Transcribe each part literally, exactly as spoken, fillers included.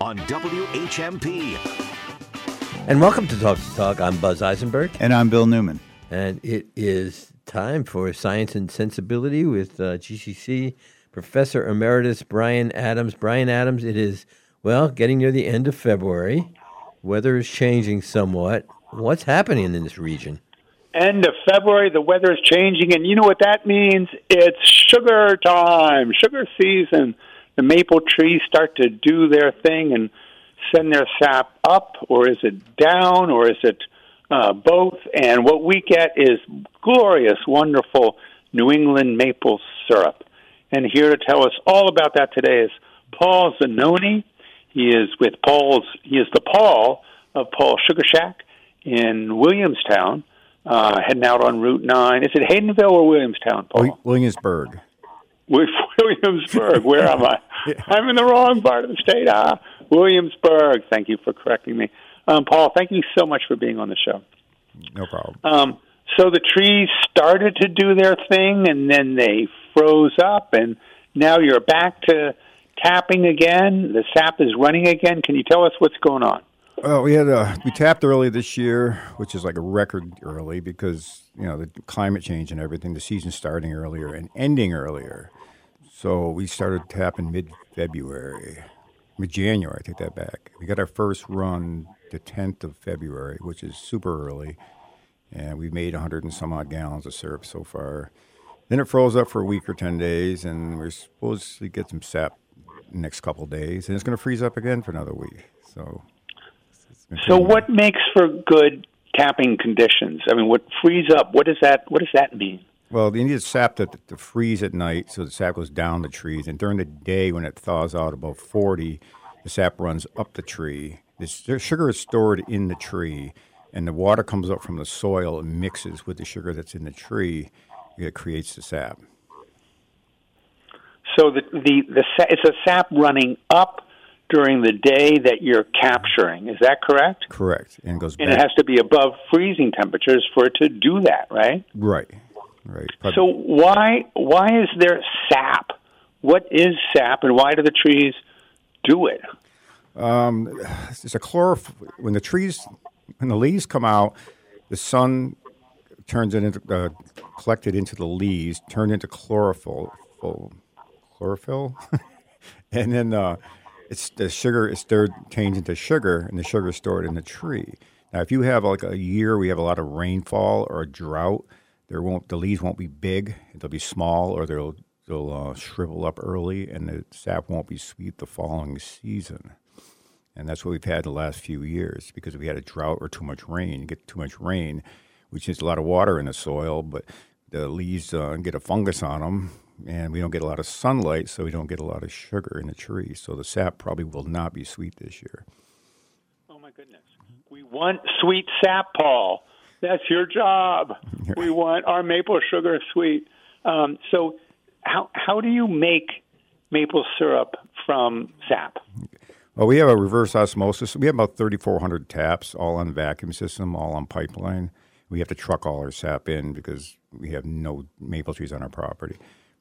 on W H M P. And welcome to Talk to Talk. I'm Buzz Eisenberg. And I'm Bill Newman. And it is time for Science and Sensibility with uh, G C C Professor Emeritus Brian Adams. Brian Adams, it is, well, getting near the end of February. Weather is changing somewhat. What's happening in this region? End of February, the weather is changing, and you know what that means? It's sugar time, sugar season. The maple trees start to do their thing and send their sap up, or is it down, or is it uh, both? And what we get is glorious, wonderful New England maple syrup. And here to tell us all about that today is Paul Zanoni. He is with Paul's. He is the Paul of Paul's Sugar Shack in Williamstown. Uh, heading out on Route nine. Is it Haydenville or Williamstown, Paul? Williamsburg. Williamsburg. Where am I? Yeah. I'm in the wrong part of the state. Ah, Williamsburg. Thank you for correcting me. Um, Paul, thank you so much for being on the show. No problem. Um, so the trees started to do their thing, and then they froze up, and now you're back to tapping again. The sap is running again. Can you tell us what's going on? Well, we had a, we tapped early this year, which is like a record early because, you know, the climate change and everything, the season starting earlier and ending earlier. So we started tapping mid-February, mid-January, I take that back. We got our first run the tenth of February, which is super early, and we've made a hundred and some odd gallons of syrup so far. Then it froze up for a week or ten days, and we're supposed to get some sap the next couple of days, and it's going to freeze up again for another week, so... So what makes for good tapping conditions? I mean, what frees up? What does that? What does that mean? Well, you need the sap to, to freeze at night, so the sap goes down the trees, and during the day when it thaws out above forty, the sap runs up the tree. The sugar is stored in the tree, and the water comes up from the soil and mixes with the sugar that's in the tree. It creates the sap. So the the, the it's a sap running up during the day that you're capturing. Is that correct? Correct. And it goes back. And it has to be above freezing temperatures for it to do that, right? Right. Right. Probably. So why why is there sap? What is sap, and why do the trees do it? Um, it's a chlorophyll. When the trees, when the leaves come out, the sun turns it into, uh, collected into the leaves, turned into chlorophyll. Chlorophyll? And then... Uh, It's the sugar is stirred, changed into sugar, and the sugar is stored in the tree. Now, if you have like a year, we have a lot of rainfall or a drought. There won't the leaves won't be big; they'll be small, or they'll they'll uh, shrivel up early, and the sap won't be sweet the following season. And that's what we've had the last few years because we had a drought or too much rain. You get too much rain, which is a lot of water in the soil, but the leaves uh, get a fungus on them. And we don't get a lot of sunlight, so we don't get a lot of sugar in the tree. So the sap probably will not be sweet this year. Oh, my goodness. We want sweet sap, Paul. That's your job. We want our maple sugar sweet. Um, so how how do you make maple syrup from sap? Well, we have a reverse osmosis. We have about thirty-four hundred taps, all on vacuum system, all on pipeline. We have to truck all our sap in because we have no maple trees on our property.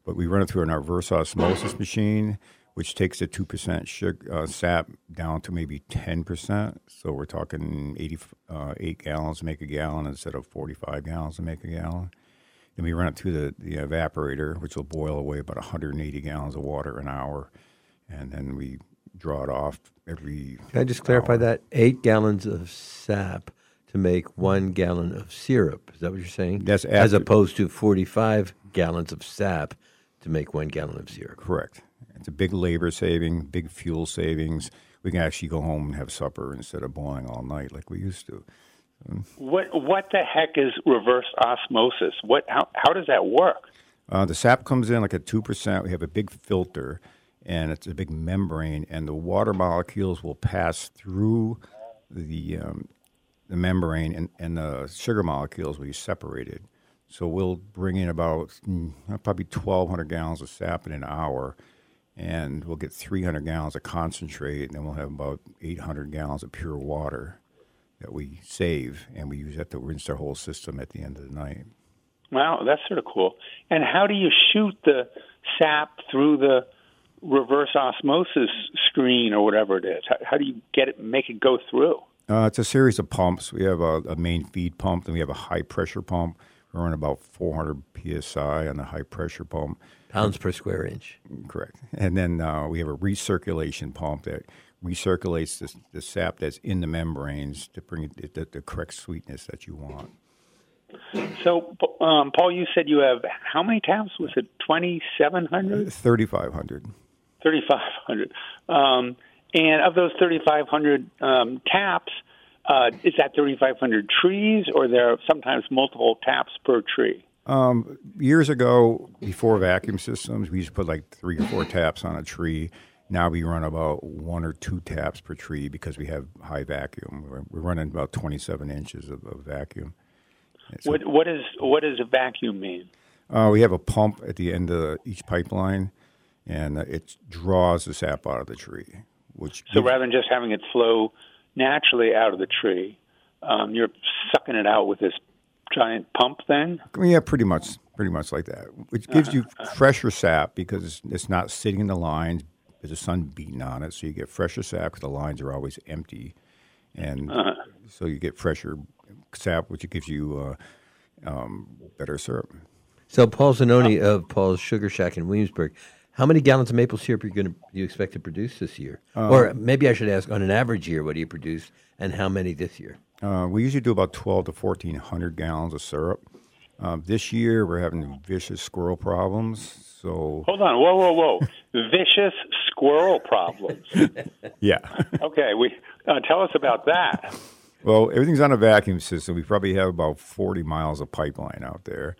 But we run it through an reverse osmosis machine, which takes the two percent sugar, uh, sap down to maybe ten percent. So we're talking eighty-eight gallons to make a gallon instead of forty-five gallons to make a gallon. Then we run it through the, the evaporator, which will boil away about one hundred eighty gallons of water an hour. And then we draw it off every Can I just clarify hour. That? Eight gallons of sap to make one gallon of syrup. Is that what you're saying? That's after, as opposed to forty-five gallons of sap to make one gallon of syrup. Correct. It's a big labor saving, big fuel savings. We can actually go home and have supper instead of boiling all night like we used to. What What the heck is reverse osmosis? What How, how does that work? Uh, the sap comes in like a two percent. We have a big filter, and it's a big membrane, and the water molecules will pass through the um, the membrane, and, and the sugar molecules will be separated. So we'll bring in about mm, probably twelve hundred gallons of sap in an hour, and we'll get three hundred gallons of concentrate, and then we'll have about eight hundred gallons of pure water that we save, and we use that to rinse our whole system at the end of the night. Wow, that's sort of cool. And how do you shoot the sap through the reverse osmosis screen or whatever it is? How, how do you get it, make it go through? Uh, it's a series of pumps. We have a, a main feed pump, then we have a high pressure pump. We run about four hundred P S I on the high pressure pump. Pounds per square inch. Correct. And then uh, we have a recirculation pump that recirculates the, the sap that's in the membranes to bring it the, the correct sweetness that you want. So, um, Paul, you said you have how many taps? Was it twenty-seven hundred? thirty-five hundred. thirty-five hundred. Um, and of those thirty-five hundred um, taps, uh, is that thirty-five hundred trees, or there are sometimes multiple taps per tree? Um, years ago, before vacuum systems, we used to put like three or four taps on a tree. Now we run about one or two taps per tree because we have high vacuum. We're, we're running about twenty-seven inches of, of vacuum. So, what what is what does a vacuum mean? Uh, we have a pump at the end of each pipeline, and it draws the sap out of the tree. Which so rather than just having it flow naturally out of the tree, um, you're sucking it out with this giant pump thing? Yeah, pretty much, pretty much like that. Which gives uh-huh. you fresher sap because it's, it's not sitting in the lines. There's the sun beating on it, so you get fresher sap because the lines are always empty, and uh-huh. so you get fresher sap, which gives you uh, um, better syrup. So, Paul Zanoni of Paul's Sugar Shack in Williamsburg, how many gallons of maple syrup are you going to you expect to produce this year? Uh, or maybe I should ask, on an average year, what do you produce, and how many this year? Uh, we usually do about twelve to fourteen hundred gallons of syrup. Uh, this year, we're having vicious squirrel problems. So hold on, whoa, whoa, whoa! Vicious squirrel problems. Yeah. Okay, we uh, tell us about that. Well, everything's on a vacuum system. We probably have about forty miles of pipeline out there.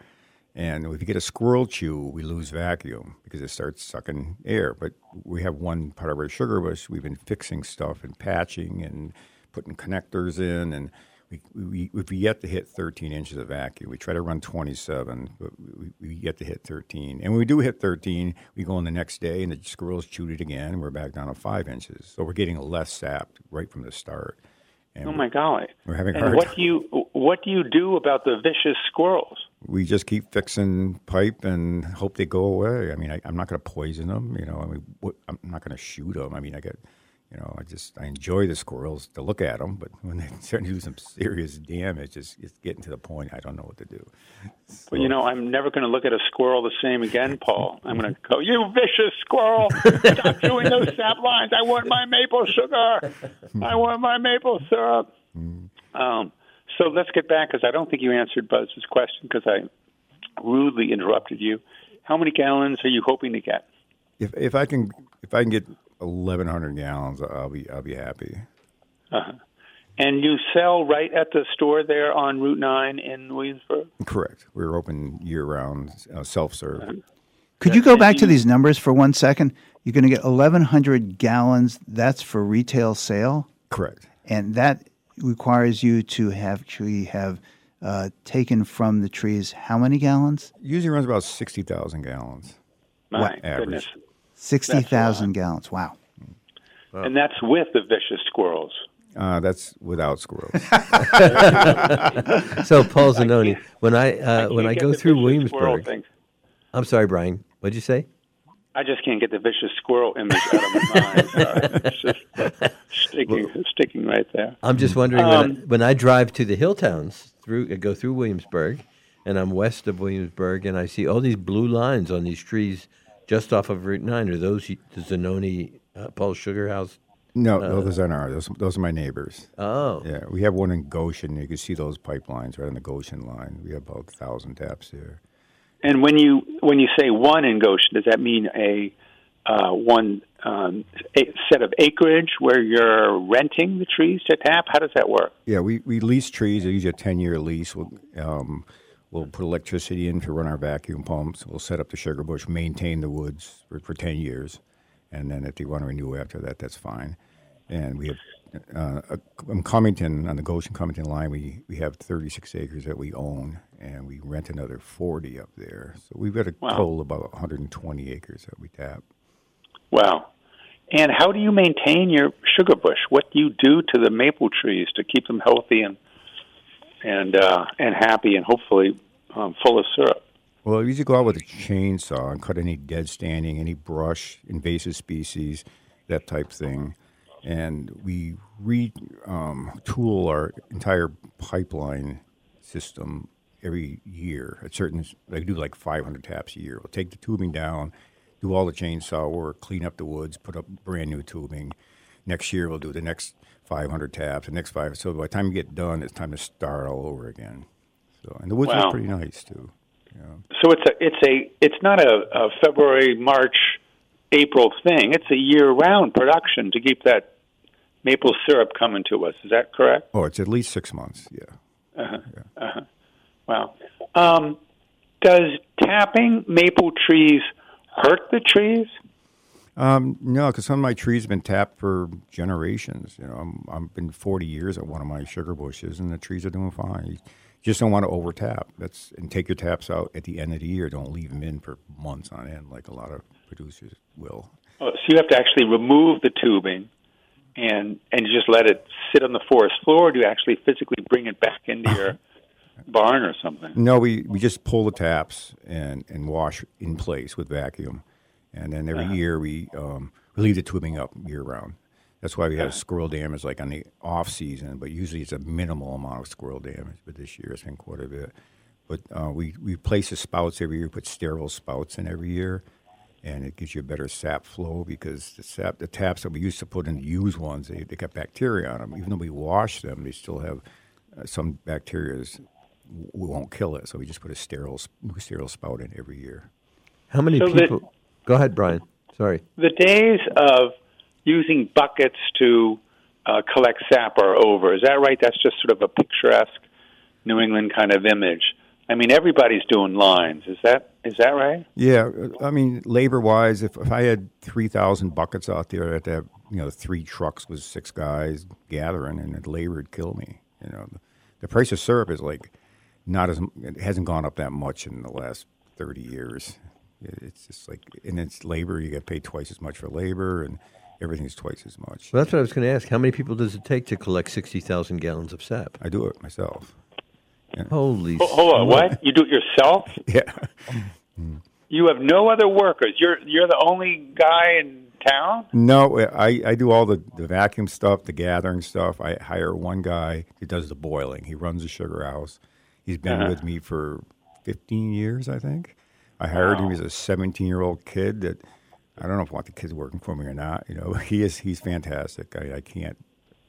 And if you get a squirrel chew, we lose vacuum because it starts sucking air. But we have one part of our sugar bush. We've been fixing stuff and patching and putting connectors in. And we, we, we've yet to hit thirteen inches of vacuum. We try to run twenty-seven, but we, we yet to hit thirteen. And when we do hit thirteen, we go in the next day and the squirrels chewed it again, and we're back down to five inches. So we're getting less sap right from the start. And oh my golly! We're having and hard what time. do you what do you do about the vicious squirrels? We just keep fixing pipe and hope they go away. I mean, I, I'm not going to poison them, you know. I mean, what, I'm not going to shoot them. I mean, I get, you know, I just I enjoy the squirrels to look at them, but when they start to do some serious damage, it's it's getting to the point I don't know what to do. So. Well, you know, I'm never going to look at a squirrel the same again, Paul. I'm going to go, you vicious squirrel! Stop chewing those sap lines! I want my maple sugar! I want my maple syrup! Mm. Um, so let's get back, because I don't think you answered Buzz's question, because I rudely interrupted you. How many gallons are you hoping to get? If if I can if I can get eleven hundred gallons, I'll be I'll be happy. Uh-huh. And you sell right at the store there on Route nine in Williamsburg? Correct. We're open year-round, uh, self-serve. Uh-huh. Could That's you go back easy. to these numbers for one second? You're going to get eleven hundred gallons. That's for retail sale? Correct. And that requires you to have actually have uh, taken from the trees how many gallons? Usually runs about sixty thousand gallons. My what? Goodness. Average. sixty thousand gallons. Wow. wow. And that's with the vicious squirrels. Uh, that's without squirrels. So, Paul Zanoni, I when I uh, I when I go through Williamsburg, I'm sorry, Brian. What'd you say? I just can't get the vicious squirrel image out of my mind. Sorry. It's just like, sticking, well, sticking right there. I'm just wondering um, when, I, when I drive to the hill towns through, I go through Williamsburg, and I'm west of Williamsburg, and I see all these blue lines on these trees. Just off of Route nine, are those the Zanoni, uh, Paul Sugar House? No, uh, no, those aren't ours. Those, those are my neighbors. Oh. Yeah, we have one in Goshen. You can see those pipelines right on the Goshen line. We have about one thousand taps there. And when you when you say one in Goshen, does that mean a uh, one um, a set of acreage where you're renting the trees to tap? How does that work? Yeah, we, we lease trees. They're usually a ten-year lease. We'll, um We'll put electricity in to run our vacuum pumps. We'll set up the sugar bush, maintain the woods for, for ten years, and then if they want to renew after that, that's fine. And we have uh, a, in Cummington on the Goshen Cummington line, we, we have thirty-six acres that we own, and we rent another forty up there. So we've got a wow. total of about one hundred and twenty acres that we tap. Wow! And how do you maintain your sugar bush? What do you do to the maple trees to keep them healthy and and uh, and happy and hopefully um, full of syrup? Well, I usually go out with a chainsaw and cut any dead standing, any brush, invasive species, that type thing. And we re um, tool our entire pipeline system every year. At certain, I do like five hundred taps a year. We'll take the tubing down, do all the chainsaw work, clean up the woods, put up brand new tubing. Next year we'll do the next five hundred taps, the next five. So by the time you get done, it's time to start all over again. So and the woods wow. are pretty nice too. You know. So it's a it's a it's not a, a February, March, April thing. It's a year-round production to keep that maple syrup coming to us. Is that correct? Oh, it's at least six months. Yeah. Uh-huh. Yeah. Uh-huh. Wow. Um, does tapping maple trees hurt the trees? Um, no, because some of my trees have been tapped for generations. You know, I'm, I've been forty years at one of my sugar bushes, and the trees are doing fine. You just don't want to over tap. That's and take your taps out at the end of the year. Don't leave them in for months on end, like a lot of producers will. Oh, so you have to actually remove the tubing and and just let it sit on the forest floor. Or do you actually physically bring it back into your barn or something? No, we, we just pull the taps and, and wash in place with vacuum. And then every uh-huh. year we um, we leave the tubing up year-round. That's why we have squirrel damage like on the off-season, but usually it's a minimal amount of squirrel damage. But this year it's been quite a bit. But uh, we, we place the spouts every year, put sterile spouts in every year, and it gives you a better sap flow because the sap, the taps that we used to put in the used ones, they, they got bacteria on them. Even though we wash them, they still have uh, some bacteria. We won't kill it, so we just put a sterile, new sterile spout in every year. How many so people... That, go ahead, Brian. Sorry. The days of using buckets to uh, collect sap are over. Is that right? That's just sort of a picturesque New England kind of image. I mean, everybody's doing lines. Is that is that right? Yeah. I mean, labor-wise, if, if I had three thousand buckets out there, I'd have to have, you know, three trucks with six guys gathering, and the labor would kill me. You know, the price of syrup is like... Not as it hasn't gone up that much in the last thirty years. It's just like, and it's labor. You get paid twice as much for labor, and everything's twice as much. Well, that's what I was going to ask. How many people does it take to collect sixty thousand gallons of sap? I do it myself. Yeah. Holy! Oh, hold on, what? You do it yourself? Yeah. You have no other workers. You're you're the only guy in town? No, I, I do all the, the vacuum stuff, the gathering stuff. I hire one guy who does the boiling. He runs the sugar house. He's been uh-huh. with me for fifteen years, I think. I hired wow. him as a seventeen-year-old kid. That I don't know if I want the kids working for me or not. You know, he is—he's fantastic. I, I can't,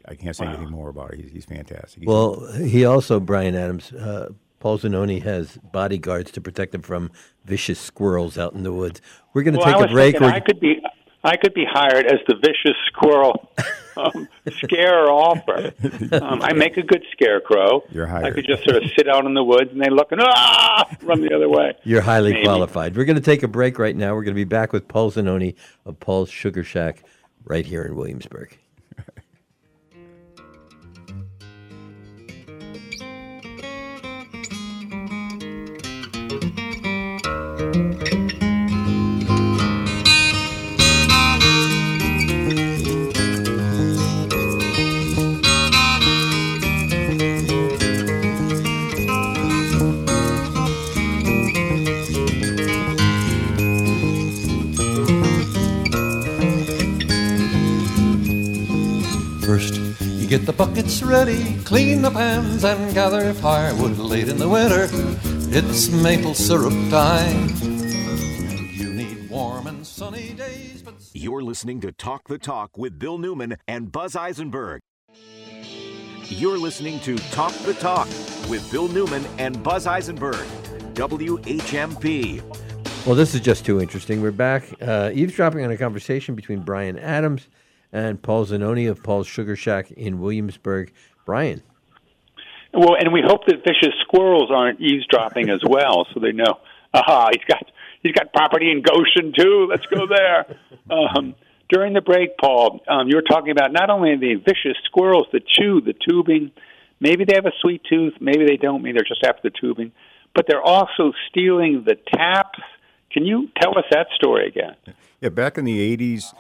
I can't say wow. anything more about it. He's, he's fantastic. He's well, fantastic. He also, Brian Adams, uh, Paul Zanoni has bodyguards to protect him from vicious squirrels out in the woods. We're going to well, take a break. I could be, I could be hired as the vicious squirrel. Um, scare offer. Um, I make a good scarecrow. You're hired. I could just sort of sit out in the woods and they look and ah, run the other way. You're highly Maybe. qualified. We're going to take a break right now. We're going to be back with Paul Zanoni of Paul's Sugar Shack right here in Williamsburg. Get the buckets ready, clean the pans, and gather firewood late in the winter. It's maple syrup time. And you need warm and sunny days. But... You're listening to Talk the Talk with Bill Newman and Buzz Eisenberg. You're listening to Talk the Talk with Bill Newman and Buzz Eisenberg, W H M P. Well, this is just too interesting. We're back uh, eavesdropping on a conversation between Brian Adams and Paul Zanoni of Paul's Sugar Shack in Williamsburg. Brian. Well, and we hope that vicious squirrels aren't eavesdropping as well, so they know, aha, he's got he's got property in Goshen, too. Let's go there. Um, during the break, Paul, um, you were talking about not only the vicious squirrels that chew the tubing. Maybe they have a sweet tooth. Maybe they don't. Maybe they're just after the tubing. But they're also stealing the taps. Can you tell us that story again? Yeah, back in the eighties...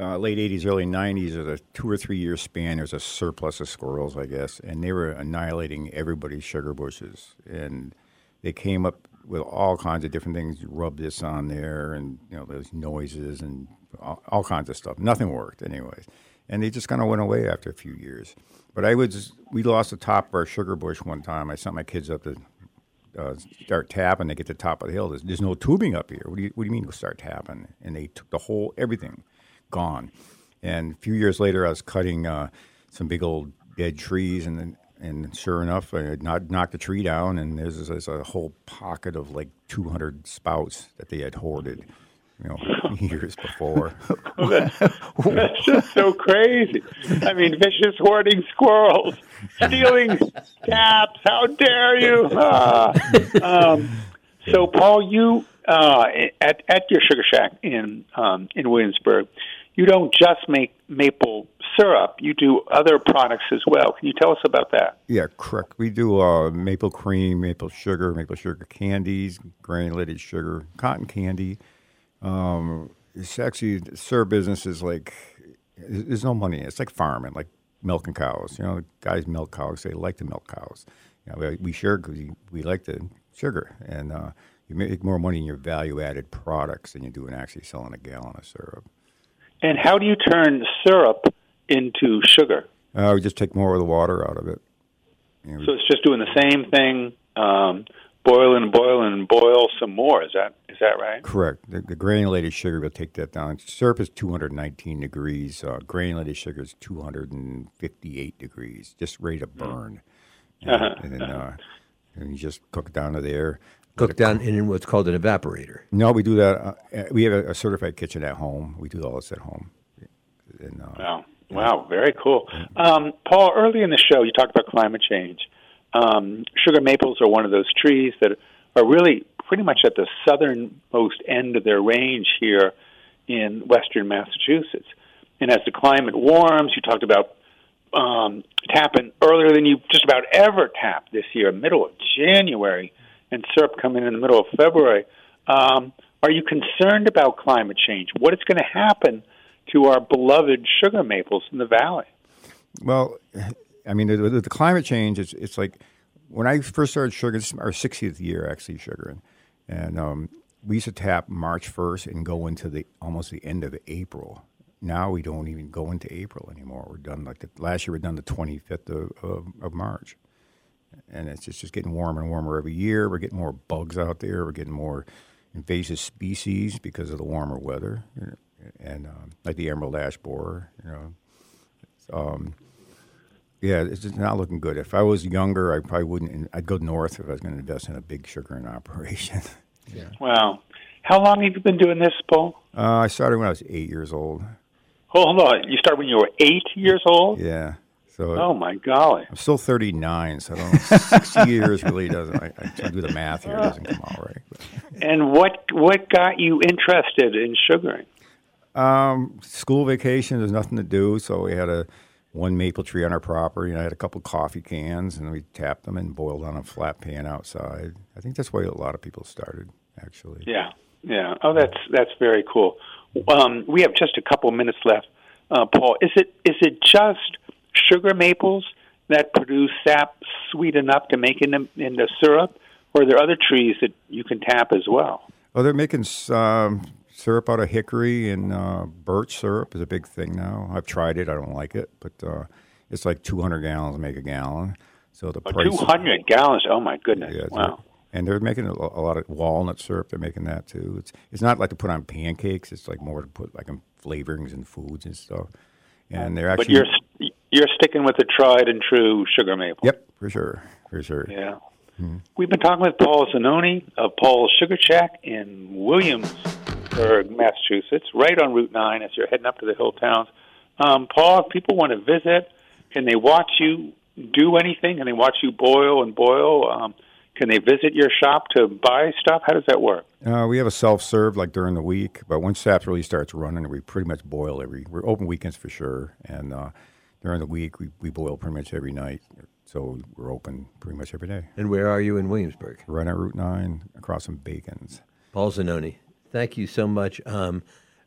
Uh, late eighties, early nineties, there's a two or three year span. There's a surplus of squirrels, I guess, and they were annihilating everybody's sugar bushes. And they came up with all kinds of different things. You rub this on there, and you know those noises and all, all kinds of stuff. Nothing worked, anyways. And they just kind of went away after a few years. But I was we lost the top of our sugar bush one time. I sent my kids up to uh, start tapping. They get to the top of the hill. There's, there's no tubing up here. What do you What do you mean we'll start tapping? And they took the whole everything, gone. And a few years later, I was cutting uh, some big old dead trees, and then. And sure enough, I knocked, knocked the tree down, and there's, there's a whole pocket of like two hundred spouts that they had hoarded, you know, years before. Well, that's, that's just so crazy. I mean, vicious hoarding squirrels, stealing taps. How dare you? Uh, um, so, Paul, you uh, at at your sugar shack in um, in Williamsburg, you don't just make maple syrup. You do other products as well. Can you tell us about that? Yeah, correct. We do uh, maple cream, maple sugar, maple sugar candies, granulated sugar, cotton candy. Um, it's actually, the syrup business is like, there's no money in it. It's like farming, like milking cows. You know, the guys milk cows. They like to milk cows. You know, we, we share because we, we like the sugar. And uh, you make more money in your value-added products than you do in actually selling a gallon of syrup. And how do you turn syrup into sugar? Uh, we just take more of the water out of it. You know, so it's just doing the same thing, um, boil and boil and boil some more. Is that is that right? Correct. The, the granulated sugar will take that down. Syrup is two hundred nineteen degrees. Uh, granulated sugar is two hundred fifty-eight degrees, just ready to burn. Mm. And, uh-huh. and then uh, and you just cook it down to there. Cooked down in what's called an evaporator. No, we do that. Uh, we have a, a certified kitchen at home. We do all this at home. And, uh, wow. Wow, very cool. Um, Paul, early in the show, you talked about climate change. Um, sugar maples are one of those trees that are really pretty much at the southernmost end of their range here in western Massachusetts. And as the climate warms, you talked about um, tapping earlier than you just about ever tapped this year, middle of January, and syrup coming in the middle of February. Um, are you concerned about climate change? What is going to happen to our beloved sugar maples in the valley? Well, I mean, the, the, the climate change, it's, it's like when I first started sugaring, this is our sixtieth year actually sugaring, and um, we used to tap March first and go into the almost the end of April. Now we don't even go into April anymore. We're done like the, last year we're done the twenty-fifth of, of, of March. And it's just, it's just getting warmer and warmer every year. We're getting more bugs out there. We're getting more invasive species because of the warmer weather, and um, like the emerald ash borer. You know, um, yeah, it's just not looking good. If I was younger, I probably wouldn't. I'd go north if I was going to invest in a big sugaring operation. Yeah. Wow, how long have you been doing this, Paul? Uh, I started when I was eight years old. Hold on, you started when you were eight years old? Yeah. So oh, my golly. I'm still thirty-nine, so I don't know, sixty years really doesn't. I, I do the math here. It doesn't come out right. But. And what what got you interested in sugaring? Um, school vacation, there's nothing to do, so we had a one maple tree on our property, and I had a couple coffee cans, and we tapped them and boiled on a flat pan outside. I think that's why a lot of people started, actually. Yeah, yeah. Oh, that's that's very cool. Um, we have just a couple minutes left, uh, Paul. Is it is it just sugar maples that produce sap sweet enough to make in the, in the syrup, or are there other trees that you can tap as well? Well, they're making um, syrup out of hickory, and uh, birch syrup is a big thing now. I've tried it. I don't like it, but uh, it's like two hundred gallons to make a gallon. So the oh, price two hundred of, gallons? Oh, my goodness. Yeah, wow. And they're making a, a lot of walnut syrup. They're making that, too. It's it's not like to put on pancakes. It's like more to put like in flavorings and foods and stuff. And they're actually... But you're, you're sticking with the tried and true sugar maple. Yep, for sure, for sure. Yeah. Mm-hmm. We've been talking with Paul Zanoni of Paul's Sugar Shack in Williamsburg, Massachusetts, right on Route nine as you're heading up to the hill towns. Um, Paul, if people want to visit, can they watch you do anything? Can they watch you boil and boil? Um, can they visit your shop to buy stuff? How does that work? Uh, we have a self-serve like during the week, but once sap really starts running, we pretty much boil every. We're open weekends for sure, and uh, during the week we, we boil pretty much every night. So we're open pretty much every day. And where are you in Williamsburg? Right on Route nine, across from Bacons. Paul Zanoni, thank you so much. Um,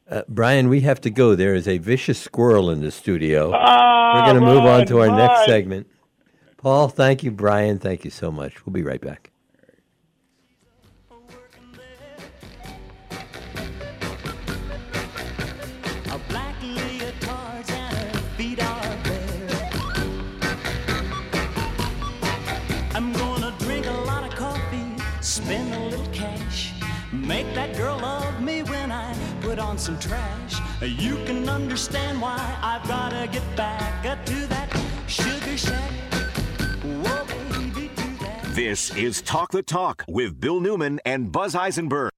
uh, Brian, we have to go. There is a vicious squirrel in the studio. Ah, we're going to move on to our Brian. next segment. Paul, thank you. Brian, thank you so much. We'll be right back. spend a little cash, make that girl love me when I put on some trash. You can understand why I've gotta get back up to that sugar shack. Whoa, baby, do that. This is Talk the Talk with Bill Newman and Buzz Eisenberg.